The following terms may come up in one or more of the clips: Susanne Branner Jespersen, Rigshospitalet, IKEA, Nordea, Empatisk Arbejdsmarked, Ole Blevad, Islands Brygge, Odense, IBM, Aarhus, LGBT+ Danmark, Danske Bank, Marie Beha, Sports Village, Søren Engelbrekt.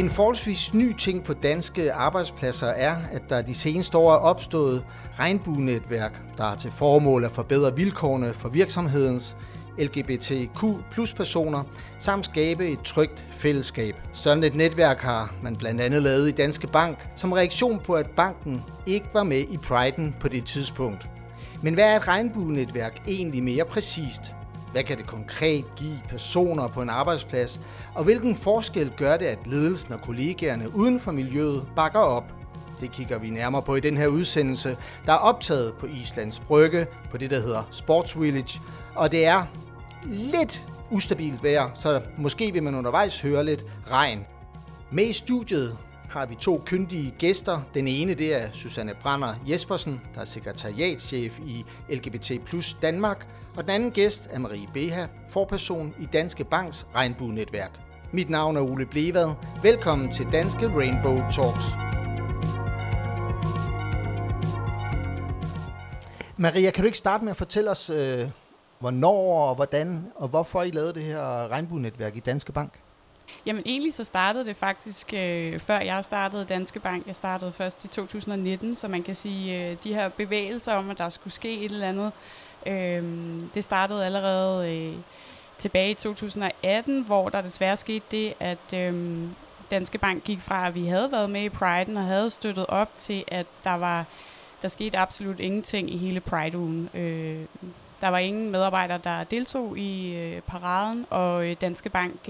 En forholdsvis ny ting på danske arbejdspladser er, at der de seneste år er opstået regnbuenetværk, der har til formål at forbedre vilkårene for virksomhedens LGBTQ+ personer, samt skabe et trygt fællesskab. Sådan et netværk har man blandt andet lavet i Danske Bank, som reaktion på, at banken ikke var med i Pride'en på det tidspunkt. Men hvad er et regnbuenetværk egentlig mere præcist? Hvad kan det konkret give personer på en arbejdsplads, og hvilken forskel gør det, at ledelsen og kollegaerne uden for miljøet bakker op? Det kigger vi nærmere på i den her udsendelse, der er optaget på Islands Brygge, på det, der hedder Sports Village, og det er lidt ustabilt vejr, så måske vil man undervejs høre lidt regn. Med i studiet har vi to kyndige gæster. Den ene det er Susanne Branner Jespersen, der er sekretariatschef i LGBT+ Danmark, og den anden gæst er Marie Beha, forperson i Danske Banks regnbuenetværk. Mit navn er Ole Blevad. Velkommen til Danske Rainbow Talks. Maria, kan du ikke starte med at fortælle os, hvornår og hvordan og hvorfor I lavede det her regnbuenetværk i Danske Bank? Jamen egentlig så startede det faktisk før jeg startede Danske Bank. Jeg startede først i 2019, så man kan sige, de her bevægelser om, at der skulle ske et eller andet, det startede allerede tilbage i 2018, hvor der desværre skete det, at Danske Bank gik fra, at vi havde været med i Pride'en og havde støttet op til, at der skete absolut ingenting i hele Pride-ugen. Der var ingen medarbejdere, der deltog i paraden, og Danske Bank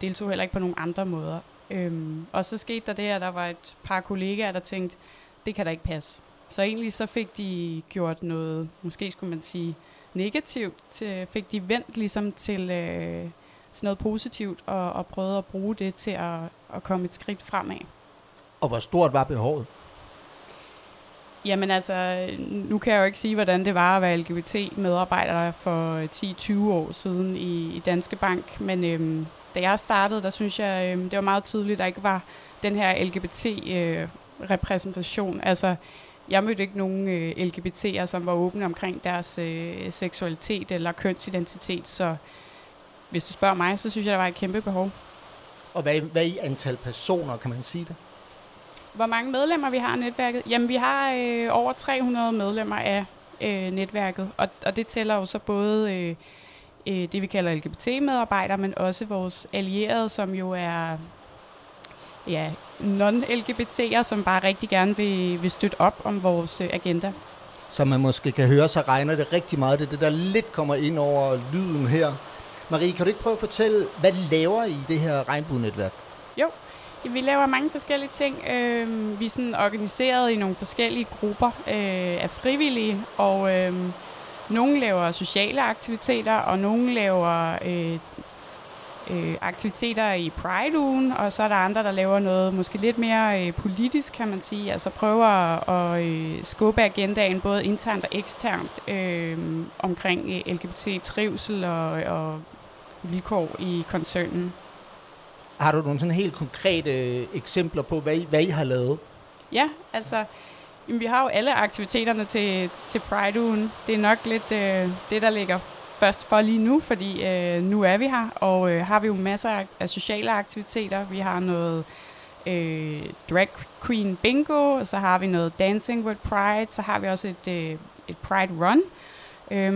deltog heller ikke på nogen andre måder. Og så skete der det, at der var et par kollegaer, der tænkte, det kan da ikke passe. Så egentlig så fik de gjort noget, måske skulle man sige negativt, fik de vendt ligesom til sådan noget positivt, og prøvede at bruge det til at komme et skridt fremad. Og hvor stort var behovet? Jamen altså, nu kan jeg jo ikke sige, hvordan det var at være LGBT-medarbejder for 10-20 år siden i Danske Bank, men da jeg startede, der synes jeg, det var meget tydeligt, at der ikke var den her LGBT-repræsentation. Altså, jeg mødte ikke nogen LGBT'er, som var åbne omkring deres seksualitet eller kønsidentitet, så hvis du spørger mig, så synes jeg, der var et kæmpe behov. Og hvad i antal personer, kan man sige det? Hvor mange medlemmer vi har i netværket? Jamen, vi har over 300 medlemmer af netværket, og det tæller jo så både det, vi kalder LGBT-medarbejdere, men også vores allierede, som jo er ja, non-LGBT'er, som bare rigtig gerne vil støtte op om vores agenda. Som man måske kan høre, så regner det rigtig meget. Det er det, der lidt kommer ind over lyden her. Marie, kan du ikke prøve at fortælle, hvad laver I det her regnbuenetværk? Jo, vi laver mange forskellige ting. Vi er sådan organiseret i nogle forskellige grupper af frivillige, og nogle laver sociale aktiviteter, og nogle laver aktiviteter i Pride-ugen, og så er der andre, der laver noget måske lidt mere politisk, kan man sige. Altså prøver at skubbe agendaen både internt og eksternt omkring LGBT-trivsel og vilkår i koncernen. Har du nogle sådan helt konkrete eksempler på, hvad I har lavet? Ja, altså vi har jo alle aktiviteterne til Pride-ugen. Det er nok lidt det, der ligger først for lige nu, fordi nu er vi her, og har vi jo masser af sociale aktiviteter. Vi har noget drag queen bingo, og så har vi noget dancing with pride, så har vi også et pride run,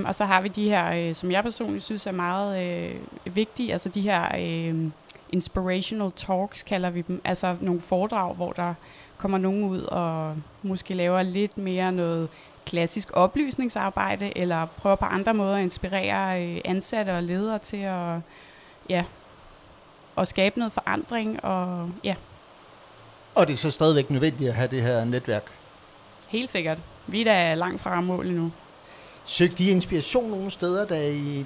og så har vi de her, som jeg personligt synes er meget vigtige, altså de her inspirational talks, kalder vi dem, altså nogle foredrag, hvor der kommer nogen ud og måske laver lidt mere noget klassisk oplysningsarbejde, eller prøver på andre måder at inspirere ansatte og ledere til at skabe noget forandring. Og det er så stadigvæk nødvendigt at have det her netværk? Helt sikkert. Vi er da langt fra målet nu. Søgte I inspiration nogle steder,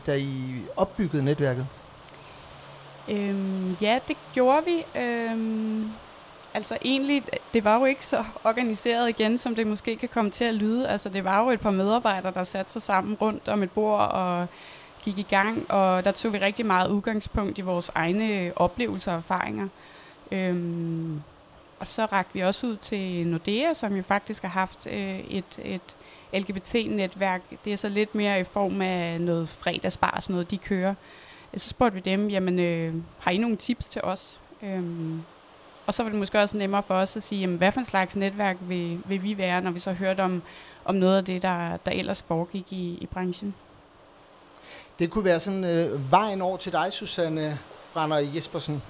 da I opbyggede netværket? Ja, det gjorde vi. Altså egentlig, det var jo ikke så organiseret igen, som det måske kan komme til at lyde. Altså det var jo et par medarbejdere, der satte sig sammen rundt om et bord og gik i gang. Og der tog vi rigtig meget udgangspunkt i vores egne oplevelser og erfaringer. Og så rakte vi også ud til Nordea, som jo faktisk har haft et LGBT-netværk. Det er så lidt mere i form af noget fredagsbar og sådan noget, de kører. Så spurgte vi dem, jamen har I nogle tips til os? Og så var det måske også nemmere for os at sige, hvad for en slags netværk vil vi være, når vi så hørte om noget af det, der ellers foregik i branchen. Det kunne være sådan vejen over til dig, Susanne Branner Jespersen.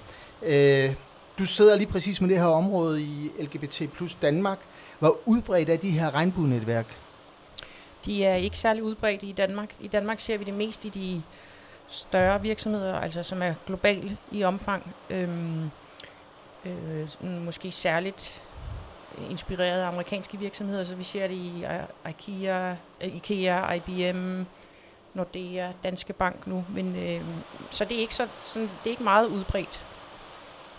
Du sidder lige præcis med det her område i LGBT+ Danmark. Hvor udbredt er de her regnbuenetværk? De er ikke særlig udbredt i Danmark. I Danmark ser vi det mest i de større virksomheder, altså som er globale i omfang. Måske særligt inspireret af amerikanske virksomheder, så vi ser det i IKEA, IBM, Nordea, Danske Bank nu. Men, så det er ikke det er ikke meget udbredt.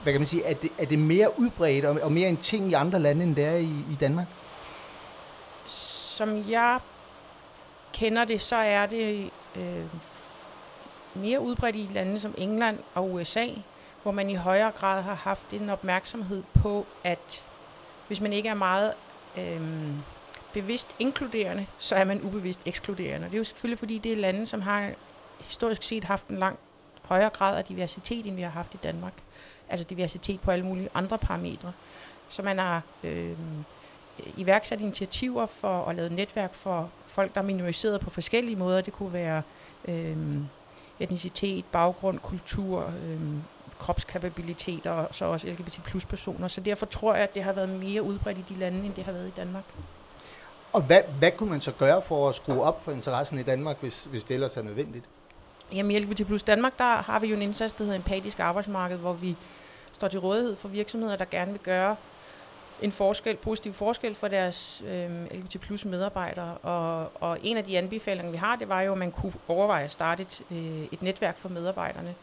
Hvad kan man sige? Er det mere udbredt og mere en ting i andre lande, end det er i Danmark? Som jeg kender det, så er det mere udbredt i lande som England og USA, hvor man i højere grad har haft en opmærksomhed på, at hvis man ikke er meget bevidst inkluderende, så er man ubevidst ekskluderende. Det er jo selvfølgelig, fordi det er lande, som har historisk set haft en langt højere grad af diversitet, end vi har haft i Danmark. Altså diversitet på alle mulige andre parametre. Så man har iværksat initiativer for at lave netværk for folk, der er minoriseret på forskellige måder. Det kunne være etnicitet, baggrund, kultur, kropskapabiliteter og så også LGBT+ personer. Så derfor tror jeg, at det har været mere udbredt i de lande, end det har været i Danmark. Og hvad kunne man så gøre for at skrue op for interessen i Danmark, hvis det ellers er nødvendigt? Jamen i LGBT+ Danmark, der har vi jo en indsats, der hedder Empatisk Arbejdsmarked, hvor vi står til rådighed for virksomheder, der gerne vil gøre en positiv forskel for deres LGBT+ medarbejdere. Og en af de anbefalinger, vi har, det var jo, at man kunne overveje at starte et netværk for medarbejderne.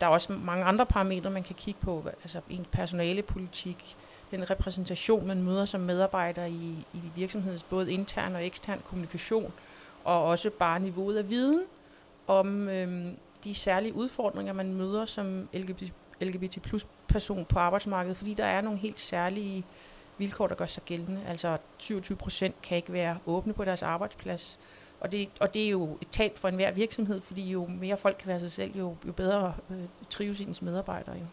Der er også mange andre parametre, man kan kigge på, altså en personalepolitik, den repræsentation, man møder som medarbejder i virksomhedens både intern og ekstern kommunikation, og også bare niveauet af viden om de særlige udfordringer, man møder som LGBT+-person på arbejdsmarkedet, fordi der er nogle helt særlige vilkår, der gør sig gældende. Altså 27% kan ikke være åbne på deres arbejdsplads, og det er jo et tab for enhver virksomhed, fordi jo mere folk kan være sig selv, jo bedre trives ens medarbejdere. Jo.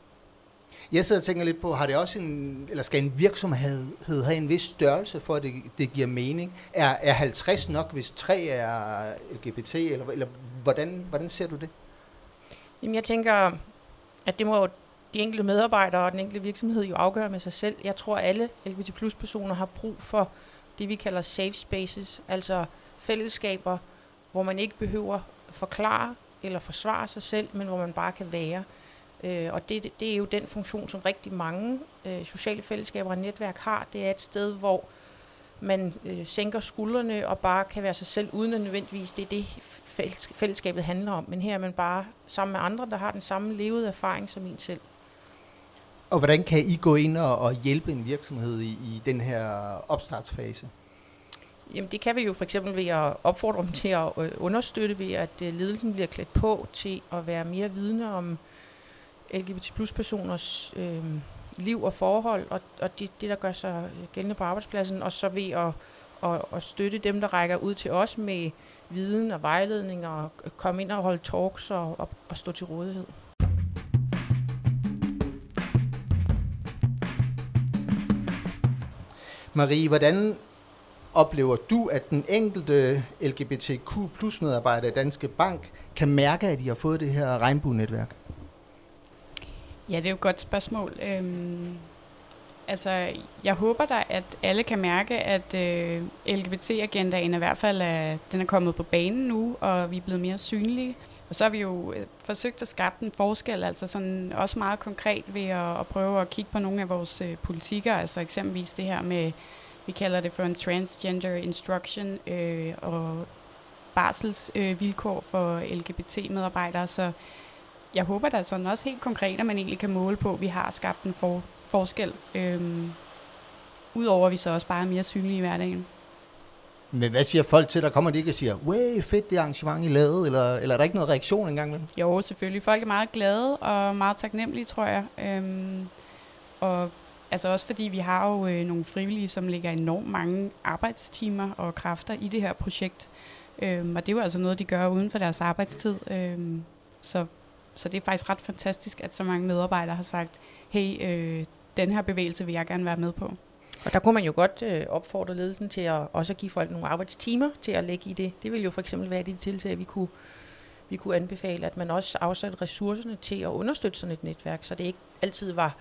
Jeg sidder og tænker lidt på, skal en virksomhed have en vis størrelse, for at det giver mening? Er 50 nok, hvis 3 er LGBT, eller hvordan ser du det? Jamen jeg tænker, at det må de enkelte medarbejdere og den enkelte virksomhed jo afgøre med sig selv. Jeg tror, at alle LGBT+-personer har brug for det, vi kalder safe spaces, altså fællesskaber, hvor man ikke behøver forklare eller forsvare sig selv, men hvor man bare kan være. Og det er jo den funktion, som rigtig mange sociale fællesskaber og netværk har. Det er et sted, hvor man sænker skuldrene og bare kan være sig selv, uden at nødvendigvis det er det, fællesskabet handler om. Men her er man bare sammen med andre, der har den samme levede erfaring som en selv. Og hvordan kan I gå ind og hjælpe en virksomhed i den her opstartsfase? Jamen det kan vi jo for eksempel ved at opfordre dem til at understøtte ved, at ledelsen bliver klædt på til at være mere vidne om LGBT+ personers liv og forhold, og det, der gør sig gældende på arbejdspladsen, og så ved at støtte dem, der rækker ud til os med viden og vejledning, og komme ind og holde talks og stå til rådighed. Marie, hvordan oplever du, at den enkelte LGBTQ+ medarbejder i Danske Bank kan mærke, at de har fået det her regnbuenetværk? Ja, det er jo et godt spørgsmål. Jeg håber da, at alle kan mærke, at LGBT-agendaen i hvert fald den er kommet på banen nu, og vi er blevet mere synlige. Og så har vi jo forsøgt at skabe en forskel, altså sådan også meget konkret ved at prøve at kigge på nogle af vores politikker, altså eksempelvis det her med, vi kalder det for en transgender instruction og barselsvilkår for LGBT-medarbejdere, så jeg håber da sådan også helt konkret, at man egentlig kan måle på, at vi har skabt en forskel. Udover at vi så også bare er mere synlige i hverdagen. Men hvad siger folk til, der kommer de ikke og siger, wow, fedt det arrangement I lavede, eller er der ikke noget reaktion engang? Vel? Jo, selvfølgelig. Folk er meget glade og meget taknemmelige, tror jeg. Og altså også fordi vi har jo nogle frivillige, som lægger enormt mange arbejdstimer og kræfter i det her projekt. Og det er jo altså noget, de gør uden for deres arbejdstid. Så det er faktisk ret fantastisk, at så mange medarbejdere har sagt, hey, den her bevægelse vil jeg gerne være med på. Og der kunne man jo godt opfordre ledelsen til at også give folk nogle arbejdstimer til at lægge i det. Det ville jo for eksempel være de tiltag, vi kunne anbefale, at man også afsatte ressourcerne til at understøtte sådan et netværk, så det ikke altid var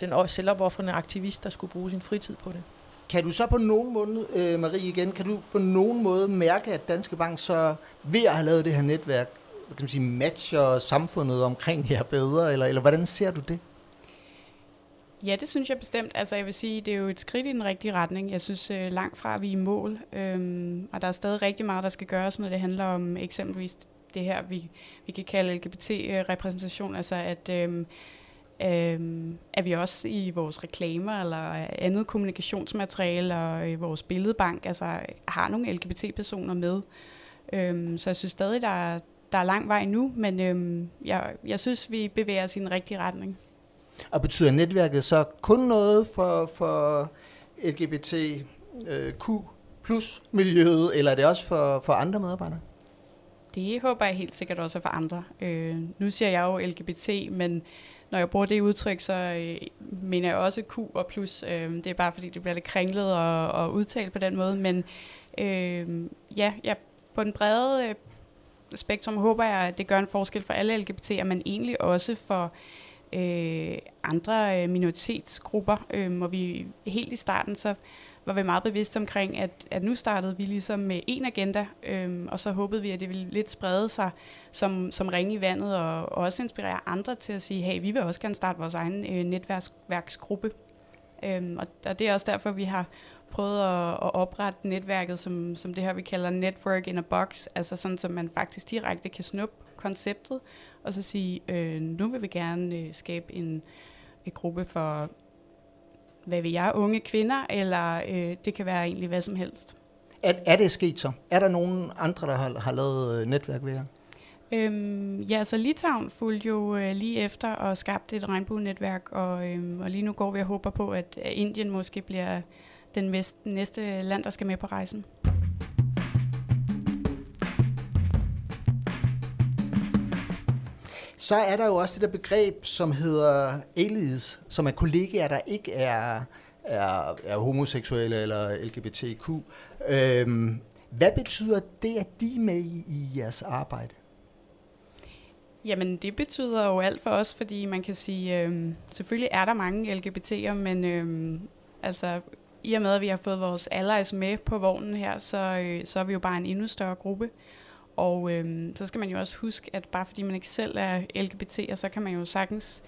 den selvopoffrende aktivist, der skulle bruge sin fritid på det. Kan du så på nogen måde, Marie igen, kan du på nogen måde mærke, at Danske Bank så ved at have lavet det her netværk, kan man sige, matcher samfundet omkring jer bedre, eller hvordan ser du det? Ja, det synes jeg bestemt. Altså jeg vil sige, det er jo et skridt i den rigtige retning. Jeg synes langt fra, at vi er i mål, og der er stadig rigtig meget, der skal gøres, når det handler om eksempelvis det her, vi kan kalde LGBT-repræsentation, altså at vi også i vores reklamer eller andet kommunikationsmateriale og i vores billedbank altså, har nogle LGBT-personer med. Så jeg synes stadig, der er lang vej nu, men jeg synes, vi bevæger os i den rigtige retning. Og betyder netværket så kun noget for LGBTQ plus miljøet, eller er det også for andre medarbejdere? Det håber jeg helt sikkert også for andre. Nu siger jeg jo LGBT, men når jeg bruger det udtryk, så mener jeg også Q og plus. Det er bare fordi, det bliver lidt kringlet og udtalt på den måde. Men på den brede spektrum håber jeg, at det gør en forskel for alle LGBT'er, men egentlig også for andre minoritetsgrupper. Og vi helt i starten, så var vi meget bevidste omkring, at nu startede vi ligesom med en agenda, og så håbede vi, at det ville lidt sprede sig som ringe i vandet, og også inspirere andre til at sige, hey, vi vil også gerne starte vores egen netværksgruppe. Og det er også derfor, vi har prøvet at oprette netværket, som det her, vi kalder Network in a Box, altså sådan, så man faktisk direkte kan snuppe konceptet, og så sige, nu vil vi gerne skabe en gruppe for, hvad ved jeg, unge kvinder, eller det kan være egentlig hvad som helst. Er det sket så? Er der nogen andre, der har lavet netværk ved jer? Så Litauen fulgte jo lige efter og skabte et regnbue-netværk, og lige nu går vi og håber på, at Indien måske bliver den næste land, der skal med på rejsen. Så er der jo også det der begreb, som hedder allies, som er kollegaer, der ikke er homoseksuelle eller LGBTQ. Hvad betyder det, at de er med i jeres arbejde? Jamen, det betyder jo alt for os, fordi man kan sige, selvfølgelig er der mange LGBT'er, men altså, i og med, at vi har fået vores allies med på vognen her, så er vi jo bare en endnu større gruppe. Og så skal man jo også huske, at bare fordi man ikke selv er LGBT, så kan man jo sagtens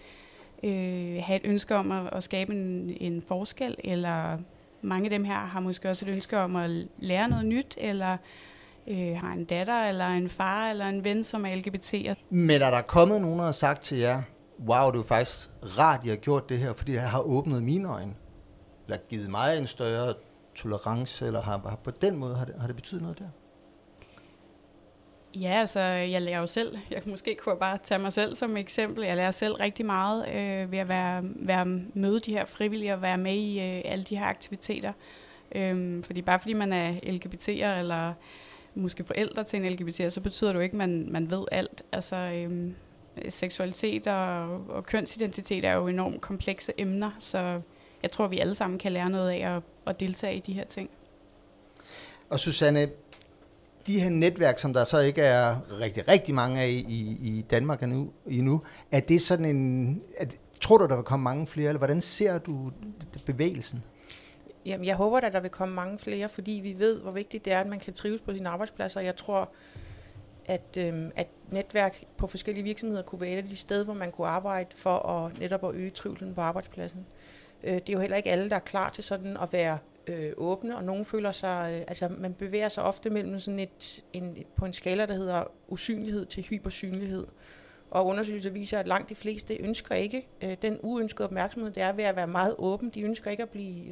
have et ønske om at skabe en forskel, eller mange af dem her har måske også et ønske om at lære noget nyt, eller har en datter, eller en far, eller en ven, som er LGBT'er. Men er der kommet nogen, der har sagt til jer, wow, det er jo faktisk rart, I har gjort det her, fordi det har åbnet mine øjne, eller givet mig en større tolerance, eller har på den måde har det betydet noget der? Ja, altså, jeg lærer jo selv. Jeg måske kunne bare tage mig selv som eksempel. Jeg lærer selv rigtig meget ved at møde de her frivillige og være med i alle de her aktiviteter. Fordi bare fordi man er LGBT'er eller måske forældre til en LGBT'er, så betyder det jo ikke, at man ved alt. Altså, seksualitet og kønsidentitet er jo enormt komplekse emner, så jeg tror, vi alle sammen kan lære noget af at deltage i de her ting. Og Susanne, de her netværk, som der så ikke er rigtig, rigtig mange af i Danmark endnu, er det sådan tror du, der vil komme mange flere, eller hvordan ser du bevægelsen? Jamen, jeg håber, at der vil komme mange flere, fordi vi ved, hvor vigtigt det er, at man kan trives på sin arbejdsplads, og jeg tror, at netværk på forskellige virksomheder kunne være et af de steder, hvor man kunne arbejde for netop at øge trivslen på arbejdspladsen. Det er jo heller ikke alle, der er klar til sådan at være åbne, og nogen føler sig, altså man bevæger sig ofte mellem sådan på en skala, der hedder usynlighed til hypersynlighed. Og undersøgelser viser, at langt de fleste ønsker ikke den uønskede opmærksomhed, det er ved at være meget åben. De ønsker ikke at blive,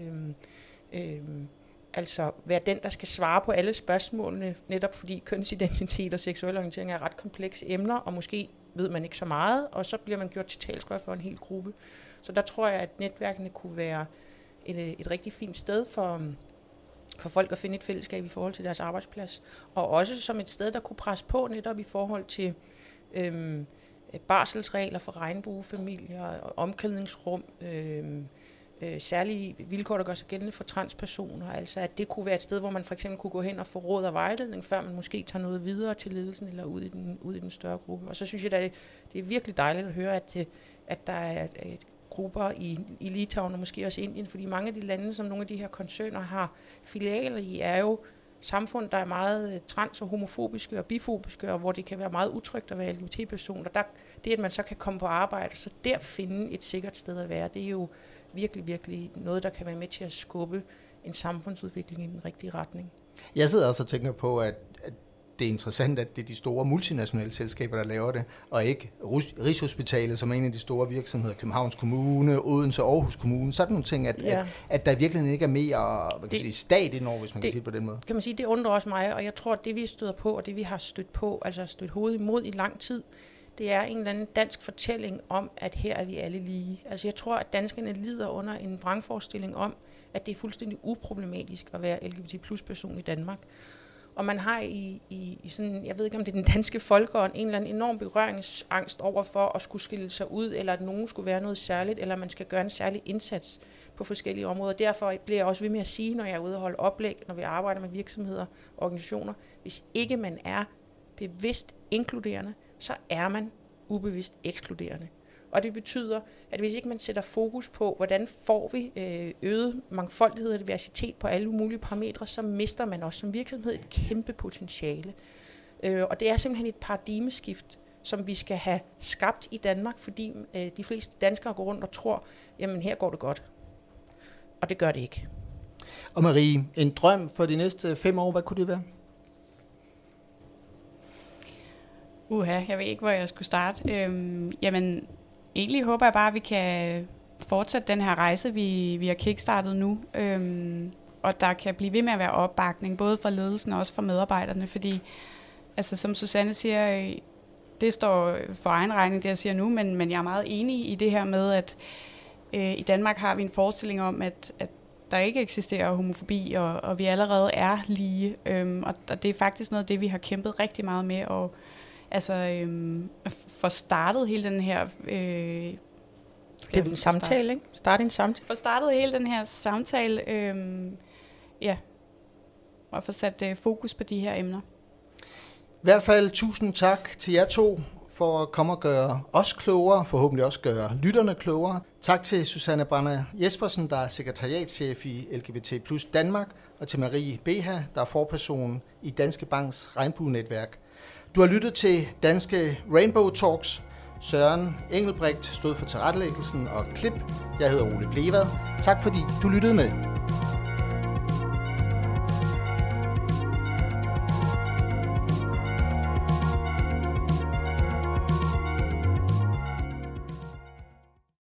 altså være den, der skal svare på alle spørgsmålene, netop fordi kønsidentitet og seksuel orientering er ret komplekse emner, og måske ved man ikke så meget, og så bliver man gjort til talsrør for en hel gruppe. Så der tror jeg, at netværkene kunne være et rigtig fint sted for folk at finde et fællesskab i forhold til deres arbejdsplads. Og også som et sted, der kunne presse på netop i forhold til barselsregler for regnbuefamilier, omklædningsrum, særlige vilkår, der gør sig gældende for transpersoner. Altså at det kunne være et sted, hvor man for eksempel kunne gå hen og få råd og vejledning, før man måske tager noget videre til ledelsen eller ud i den større gruppe. Og så synes jeg, at det er virkelig dejligt at høre, at der er et grupper i Litauen og måske også Indien, fordi mange af de lande, som nogle af de her koncerner har filialer i, er jo samfund, der er meget trans- og homofobiske og bifobiske, og hvor det kan være meget utrygt at være LGBT-person, og det, at man så kan komme på arbejde, og så der finde et sikkert sted at være, det er jo virkelig, virkelig noget, der kan være med til at skubbe en samfundsudvikling i den rigtige retning. Jeg sidder også og tænker på, at det er interessant, at det er de store multinationale selskaber, der laver det, og ikke Rigshospitalet, som er en af de store virksomheder, Københavns Kommune, Odense og Aarhus Kommune, sådan nogle ting, at der virkelig ikke er mere stat indover, hvis man kan sige på den måde. Kan man sige, det undrer også mig, og jeg tror, at det vi støder på, og det vi har stødt hovedet imod i lang tid, det er en eller anden dansk fortælling om, at her er vi alle lige. Altså jeg tror, at danskerne lider under en vrangforestilling om, at det er fuldstændig uproblematisk at være LGBT+-person i Danmark. Og man har i sådan, jeg ved ikke om det er den danske folkeånd, en eller anden enorm berøringsangst over for at skulle skille sig ud, eller at nogen skulle være noget særligt, eller man skal gøre en særlig indsats på forskellige områder. Derfor bliver jeg også ved med at sige, når jeg er ude og holde oplæg, når vi arbejder med virksomheder og organisationer, hvis ikke man er bevidst inkluderende, så er man ubevidst ekskluderende. Og det betyder, at hvis ikke man sætter fokus på, hvordan får vi øget mangfoldighed og diversitet på alle mulige parametre, så mister man også som virksomhed et kæmpe potentiale. Og det er simpelthen et paradigmeskift, som vi skal have skabt i Danmark, fordi de fleste danskere går rundt og tror, jamen her går det godt. Og det gør det ikke. Og Marie, en drøm for de næste 5 år, hvad kunne det være? Jeg ved ikke, hvor jeg skulle starte. Jamen, egentlig håber jeg bare, at vi kan fortsætte den her rejse, vi har kickstartet nu. Og der kan blive ved med at være opbakning, både for ledelsen og også for medarbejderne. Fordi, altså, som Susanne siger, det står for egen regning, det jeg siger nu, men jeg er meget enig i det her med, at i Danmark har vi en forestilling om, at der ikke eksisterer homofobi, og vi allerede er lige. Og det er faktisk noget af det, vi har kæmpet rigtig meget med, og for startet hele den her samtale, ikke? Starte en samtale. For startet hele den her samtale, og for sat fokus på de her emner. I hvert fald tusind tak til jer to for at komme og gøre os klogere, forhåbentlig også gøre lytterne klogere. Tak til Susanne Branner Jespersen, der er sekretariatschef i LGBT+ Danmark, og til Marie Beha, der er forperson i Danske Banks regnbuenetværk. Du har lyttet til Danske Rainbow Talks. Søren Engelbrekt stod for tilrettelæggelsen og klip. Jeg hedder Ole Blevad. Tak fordi du lyttede med.